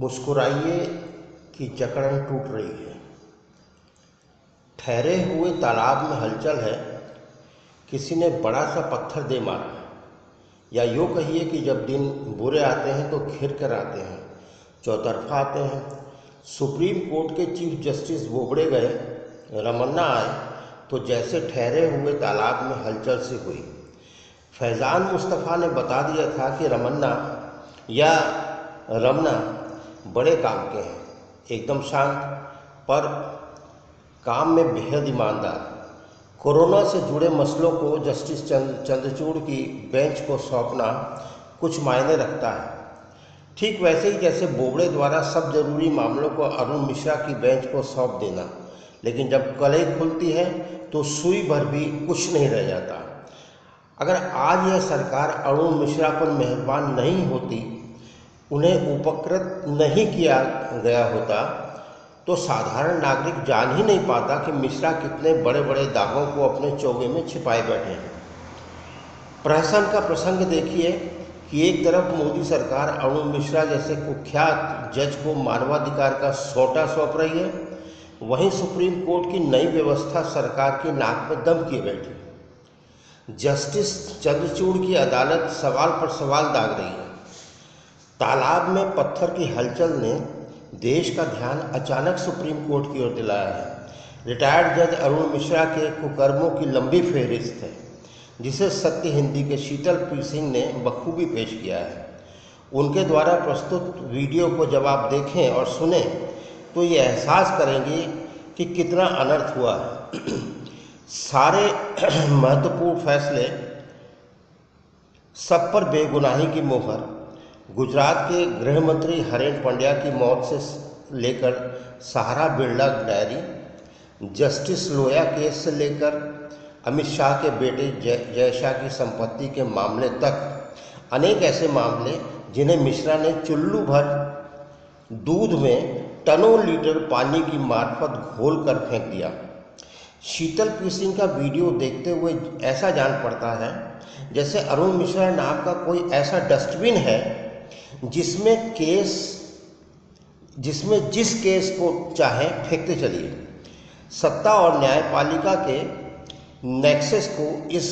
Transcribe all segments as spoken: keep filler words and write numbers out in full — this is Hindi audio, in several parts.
मुस्कुराइये की जकड़न टूट रही है। ठहरे हुए तालाब में हलचल है। किसी ने बड़ा सा पत्थर दे मारा है, या यूँ कहिए कि जब दिन बुरे आते हैं तो घिर कर आते हैं, चौतरफा आते हैं। सुप्रीम कोर्ट के चीफ जस्टिस बोबड़े गए, रमन्ना आए तो जैसे ठहरे हुए तालाब में हलचल सी हुई। फैज़ान मुस्तफ़ा ने बता दिया था कि रमन्ना या रमना बड़े काम के हैं, एकदम शांत पर काम में बेहद ईमानदार। कोरोना से जुड़े मसलों को जस्टिस चंद्रचूड़ की बेंच को सौंपना कुछ मायने रखता है, ठीक वैसे ही जैसे बोबड़े द्वारा सब जरूरी मामलों को अरुण मिश्रा की बेंच को सौंप देना। लेकिन जब कलई खुलती है तो सुई भर भी कुछ नहीं रह जाता। अगर आज यह सरकार अरुण मिश्रा पर मेहरबान नहीं होती, उन्हें उपकृत नहीं किया गया होता, तो साधारण नागरिक जान ही नहीं पाता कि मिश्रा कितने बड़े बड़े दागों को अपने चोगे में छिपाए बैठे हैं। प्रहसन का प्रसंग देखिए कि एक तरफ मोदी सरकार अरुण मिश्रा जैसे कुख्यात जज को मानवाधिकार का सोटा सौंप रही है, वहीं सुप्रीम कोर्ट की नई व्यवस्था सरकार की नाक में दम किए बैठी। जस्टिस चंद्रचूड़ की अदालत सवाल पर सवाल दाग रही है। तालाब में पत्थर की हलचल ने देश का ध्यान अचानक सुप्रीम कोर्ट की ओर दिलाया है। रिटायर्ड जज अरुण मिश्रा के कुकर्मों की लंबी फहरिस्त है, जिसे सत्य हिंदी के शीतल पी सिंह ने बखूबी पेश किया है। उनके द्वारा प्रस्तुत वीडियो को जब आप देखें और सुने तो ये एहसास करेंगे कि कितना अनर्थ हुआ है। सारे महत्वपूर्ण फैसले, सब पर बेगुनाही की मोहर। गुजरात के गृह मंत्री हरेन पांड्या की मौत से लेकर Sahara Birla diary, justice Loya case से लेकर अमित शाह के बेटे जय शाह की संपत्ति के मामले तक, अनेक ऐसे मामले जिन्हें मिश्रा ने चुल्लू भर दूध में टनों लीटर पानी की मार्फत घोल कर फेंक दिया। शीतल पी सिंह का वीडियो देखते हुए ऐसा जान पड़ता है जैसे अरुण मिश्रा नाम का कोई ऐसा डस्टबिन है जिसमें केस जिसमें जिस केस को चाहे फेंकते चलिए। सत्ता और न्यायपालिका के नेक्सस को इस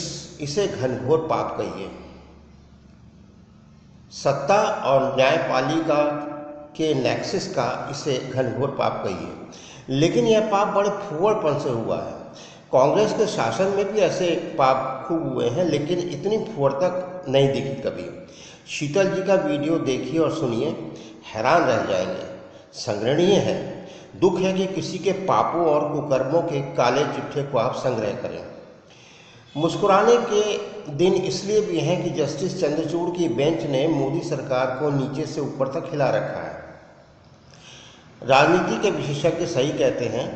इसे घनघोर पाप कहिए। सत्ता और न्यायपालिका के नेक्सस का इसे घनघोर पाप कहिए, लेकिन यह पाप बड़े फुहड़पन से हुआ है। कांग्रेस के शासन में भी ऐसे पाप खूब हुए हैं, लेकिन इतनी फुहड़ तक नहीं दिखी कभी। शीतल जी का वीडियो देखिए और सुनिए, हैरान रह जाएंगे। संग्रहणीय है। दुख है कि किसी के पापों और कुकर्मों के काले चिट्ठे को आप संग्रह करें। मुस्कुराने के दिन इसलिए भी हैं कि जस्टिस चंद्रचूड़ की बेंच ने मोदी सरकार को नीचे से ऊपर तक हिला रखा है। राजनीति के विशेषज्ञ सही कहते हैं,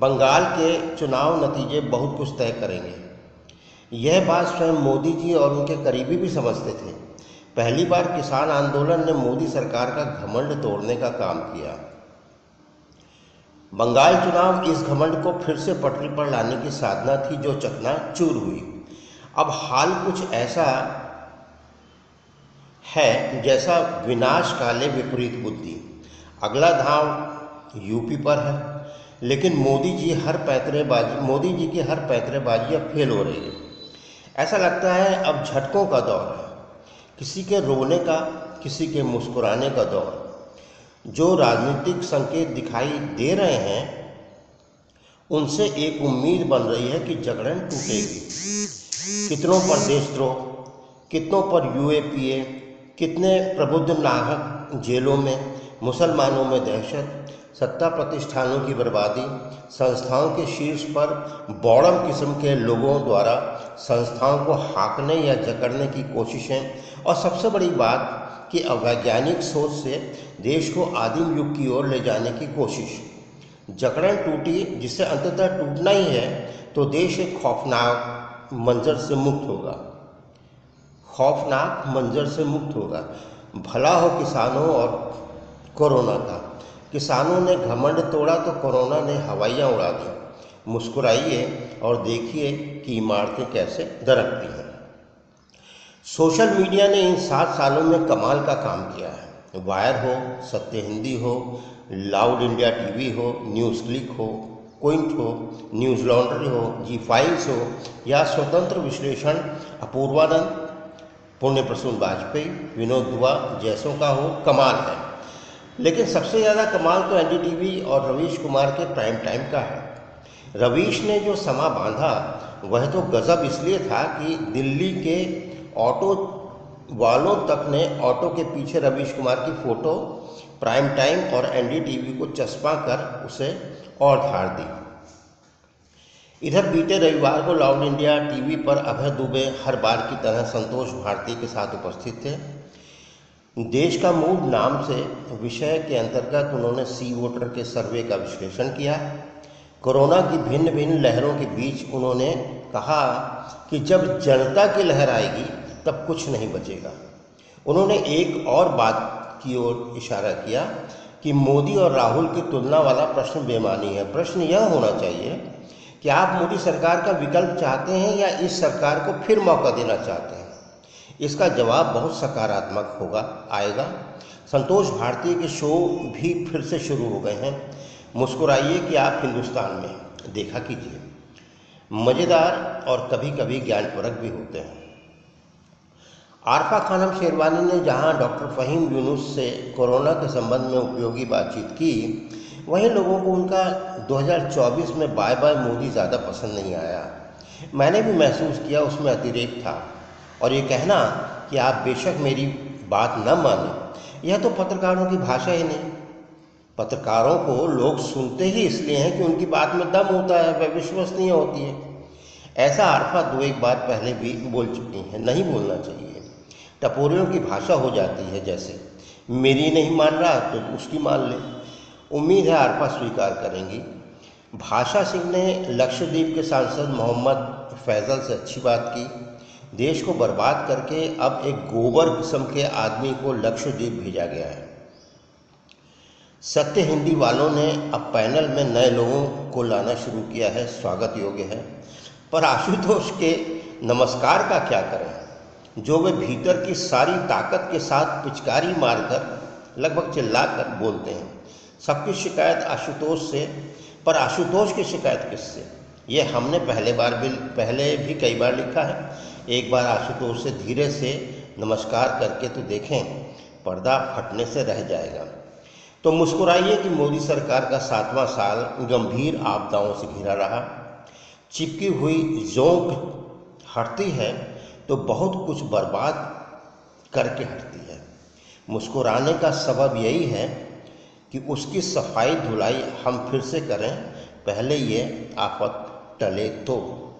बंगाल के चुनाव नतीजे बहुत कुछ तय करेंगे। यह बात स्वयं मोदी जी और उनके करीबी भी समझते थे। पहली बार किसान आंदोलन ने मोदी सरकार का घमंड तोड़ने का काम किया। बंगाल चुनाव इस घमंड को फिर से पटरी पर लाने की साधना थी, जो चकनाचूर हुई। अब हाल कुछ ऐसा है जैसा विनाश काले विपरीत बुद्धि। अगला धाव यूपी पर है, लेकिन मोदी जी हर पैतरेबाजी मोदी जी की हर पैतरेबाजी अब फेल हो रही है। ऐसा लगता है अब झटकों का दौर है, किसी के रोने का, किसी के मुस्कुराने का दौर। जो राजनीतिक संकेत दिखाई दे रहे हैं, उनसे एक उम्मीद बन रही है कि जकड़न टूटेगी। कितनों पर देशद्रोह, कितनों पर यूएपीए, कितने प्रबुद्ध नागरिक जेलों में, मुसलमानों में दहशत, सत्ता प्रतिष्ठानों की बर्बादी, संस्थाओं के शीर्ष पर बौड़म किस्म के लोगों द्वारा संस्थाओं को हाँकने या जकड़ने की कोशिशें, और सबसे बड़ी बात कि अवैज्ञानिक सोच से देश को आदिम युग की ओर ले जाने की कोशिश। जकड़न टूटी, जिसे अंततः टूटना ही है, तो देश एक खौफनाक मंजर से मुक्त होगा खौफनाक मंजर से मुक्त होगा। भला हो किसानों और कोरोना का। किसानों ने घमंड तोड़ा तो कोरोना ने हवाइयाँ उड़ा दी। मुस्कुराइए और देखिए कि इमारतें कैसे दरकती हैं। सोशल मीडिया ने इन सात सालों में कमाल का काम किया है। वायर हो, सत्य हिंदी हो, लाउड इंडिया टीवी हो, न्यूज़ क्लिक हो, क्विंट हो, न्यूज़ लॉन्ड्री हो, जी फाइल्स हो या स्वतंत्र विश्लेषण अपूर्वानंद, पुण्य प्रसून वाजपेयी, विनोद दुआ जैसों का हो, कमाल है। लेकिन सबसे ज़्यादा कमाल तो एनडीटीवी और रवीश कुमार के प्राइम टाइम का है। रवीश ने जो समा बांधा वह तो गजब इसलिए था कि दिल्ली के ऑटो वालों तक ने ऑटो के पीछे रवीश कुमार की फ़ोटो प्राइम टाइम और एनडीटीवी को चस्पा कर उसे और धार दी। इधर बीते रविवार को लाउड इंडिया टीवी पर अभय दुबे हर बार की तरह संतोष भारती के साथ उपस्थित थे। देश का मूड नाम से विषय के अंतर्गत उन्होंने सी वोटर के सर्वे का विश्लेषण किया। कोरोना की भिन्न भिन्न लहरों के बीच उन्होंने कहा कि जब जनता की लहर आएगी तब कुछ नहीं बचेगा। उन्होंने एक और बात की ओर इशारा किया कि मोदी और राहुल की तुलना वाला प्रश्न बेमानी है। प्रश्न यह होना चाहिए कि आप मोदी सरकार का विकल्प चाहते हैं या इस सरकार को फिर मौका देना चाहते हैं। इसका जवाब बहुत सकारात्मक होगा आएगा। संतोष भारती के शो भी फिर से शुरू हो गए हैं। मुस्कुराइये कि आप हिंदुस्तान में देखा कीजिए, मज़ेदार और कभी कभी ज्ञानपरक भी होते हैं। आरफा खानम शेरवानी ने जहां डॉक्टर फहीम यूनूस से कोरोना के संबंध में उपयोगी बातचीत की, वहीं लोगों को उनका दो हज़ार चौबीस में बाय बाय मोदी ज़्यादा पसंद नहीं आया। मैंने भी महसूस किया उसमें अतिरेक था। और ये कहना कि आप बेशक मेरी बात न मानें, यह तो पत्रकारों की भाषा ही नहीं। पत्रकारों को लोग सुनते ही इसलिए हैं कि उनकी बात में दम होता है, वह विश्वसनीय होती है। ऐसा आरफा दो एक बार पहले भी बोल चुकी हैं। नहीं बोलना चाहिए, टपोरियों की भाषा हो जाती है। जैसे मेरी नहीं मान रहा तो उसकी मान ले। उम्मीद है आरपा स्वीकार करेंगी। भाषा सिंह ने लक्षद्वीप के सांसद मोहम्मद फैजल से अच्छी बात की। देश को बर्बाद करके अब एक गोबर किस्म के आदमी को लक्षद्वीप भेजा गया है। सत्य हिंदी वालों ने अब पैनल में नए लोगों को लाना शुरू किया है, स्वागत योग्य है। पर आशुतोष के नमस्कार का क्या करें जो वे भीतर की सारी ताकत के साथ पिचकारी मारकर लगभग चिल्लाकर बोलते हैं। सबकी शिकायत आशुतोष से, पर आशुतोष की शिकायत किससे? ये हमने पहले बार भी पहले भी कई बार लिखा है। एक बार आशुतोष से धीरे से नमस्कार करके तो देखें, पर्दा फटने से रह जाएगा। तो मुस्कुराइये कि मोदी सरकार का सातवां साल गंभीर आपदाओं से घिरा रहा। चिपकी हुई जोंक हटती है तो बहुत कुछ बर्बाद करके हटती है। मुस्कुराने का सबब यही है कि उसकी सफाई धुलाई हम फिर से करें, पहले ये आफत टले तो।